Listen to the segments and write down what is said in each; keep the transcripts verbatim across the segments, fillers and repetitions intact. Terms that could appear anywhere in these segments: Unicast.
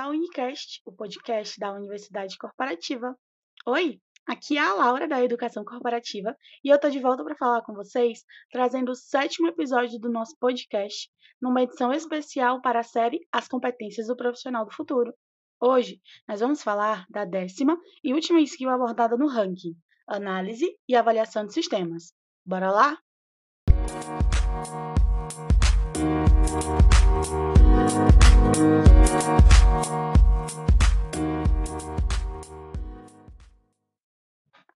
a Unicast, o podcast da Universidade Corporativa. Oi, aqui é a Laura da Educação Corporativa e eu estou de volta para falar com vocês, trazendo o sétimo episódio do nosso podcast, numa edição especial para a série As Competências do Profissional do Futuro. Hoje, nós vamos falar da décima e última skill abordada no ranking, análise e avaliação de sistemas. Bora lá?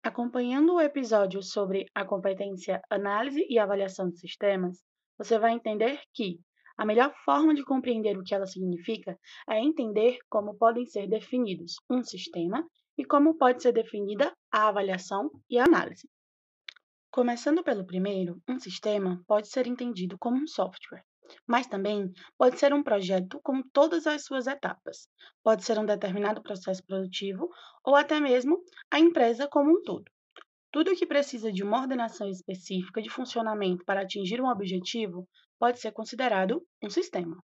Acompanhando o episódio sobre a competência análise e avaliação de sistemas, você vai entender que a melhor forma de compreender o que ela significa é entender como podem ser definidos um sistema e como pode ser definida a avaliação e a análise. Começando pelo primeiro, um sistema pode ser entendido como um software, mas também pode ser um projeto com todas as suas etapas, pode ser um determinado processo produtivo ou até mesmo a empresa como um todo. Tudo que precisa de uma ordenação específica de funcionamento para atingir um objetivo pode ser considerado um sistema.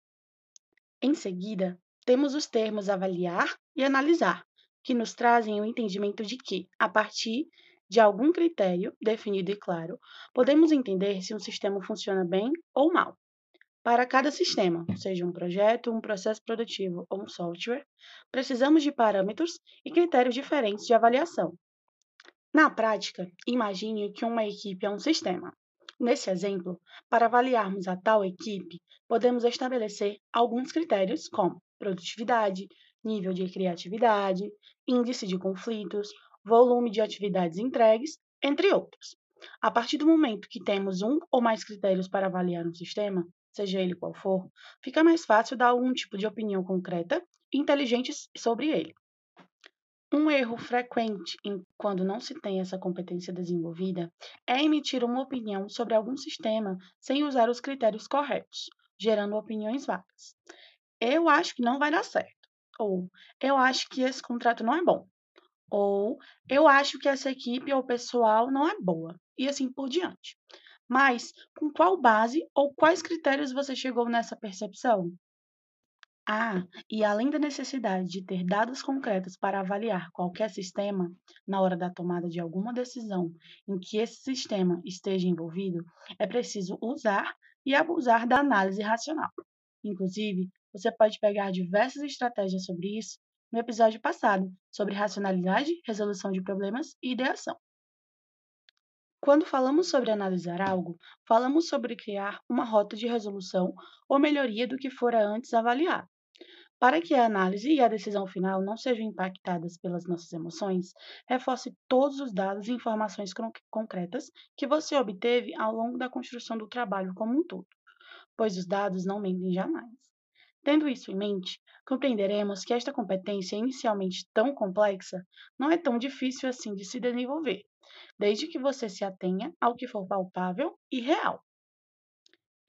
Em seguida, temos os termos avaliar e analisar, que nos trazem o entendimento de que, a partir de algum critério definido e claro, podemos entender se um sistema funciona bem ou mal. Para cada sistema, seja um projeto, um processo produtivo ou um software, precisamos de parâmetros e critérios diferentes de avaliação. Na prática, imagine que uma equipe é um sistema. Nesse exemplo, para avaliarmos a tal equipe, podemos estabelecer alguns critérios como produtividade, nível de criatividade, índice de conflitos, volume de atividades entregues, entre outros. A partir do momento que temos um ou mais critérios para avaliar um sistema, seja ele qual for, fica mais fácil dar algum tipo de opinião concreta e inteligente sobre ele. Um erro frequente em, quando não se tem essa competência desenvolvida é emitir uma opinião sobre algum sistema sem usar os critérios corretos, gerando opiniões vagas. Eu acho que não vai dar certo. Ou, eu acho que esse contrato não é bom. Ou, eu acho que essa equipe ou pessoal não é boa, e assim por diante. Mas, com qual base ou quais critérios você chegou nessa percepção? Ah, e além da necessidade de ter dados concretos para avaliar qualquer sistema, na hora da tomada de alguma decisão em que esse sistema esteja envolvido, é preciso usar e abusar da análise racional. Inclusive, você pode pegar diversas estratégias sobre isso no episódio passado, sobre racionalidade, resolução de problemas e ideação. Quando falamos sobre analisar algo, falamos sobre criar uma rota de resolução ou melhoria do que fora antes avaliado. Para que a análise e a decisão final não sejam impactadas pelas nossas emoções, reforce todos os dados e informações concretas que você obteve ao longo da construção do trabalho como um todo, pois os dados não mentem jamais. Tendo isso em mente, compreenderemos que esta competência inicialmente tão complexa não é tão difícil assim de se desenvolver, desde que você se atenha ao que for palpável e real.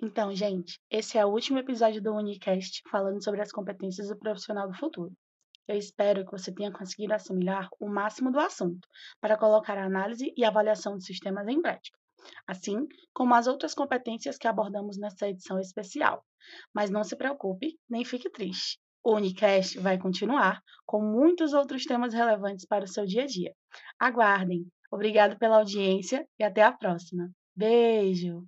Então, gente, esse é o último episódio do Unicast falando sobre as competências do profissional do futuro. Eu espero que você tenha conseguido assimilar o máximo do assunto para colocar a análise e avaliação de sistemas em prática, assim como as outras competências que abordamos nessa edição especial. Mas não se preocupe, nem fique triste. O Unicast vai continuar com muitos outros temas relevantes para o seu dia a dia. Aguardem! Obrigado pela audiência e até a próxima. Beijo!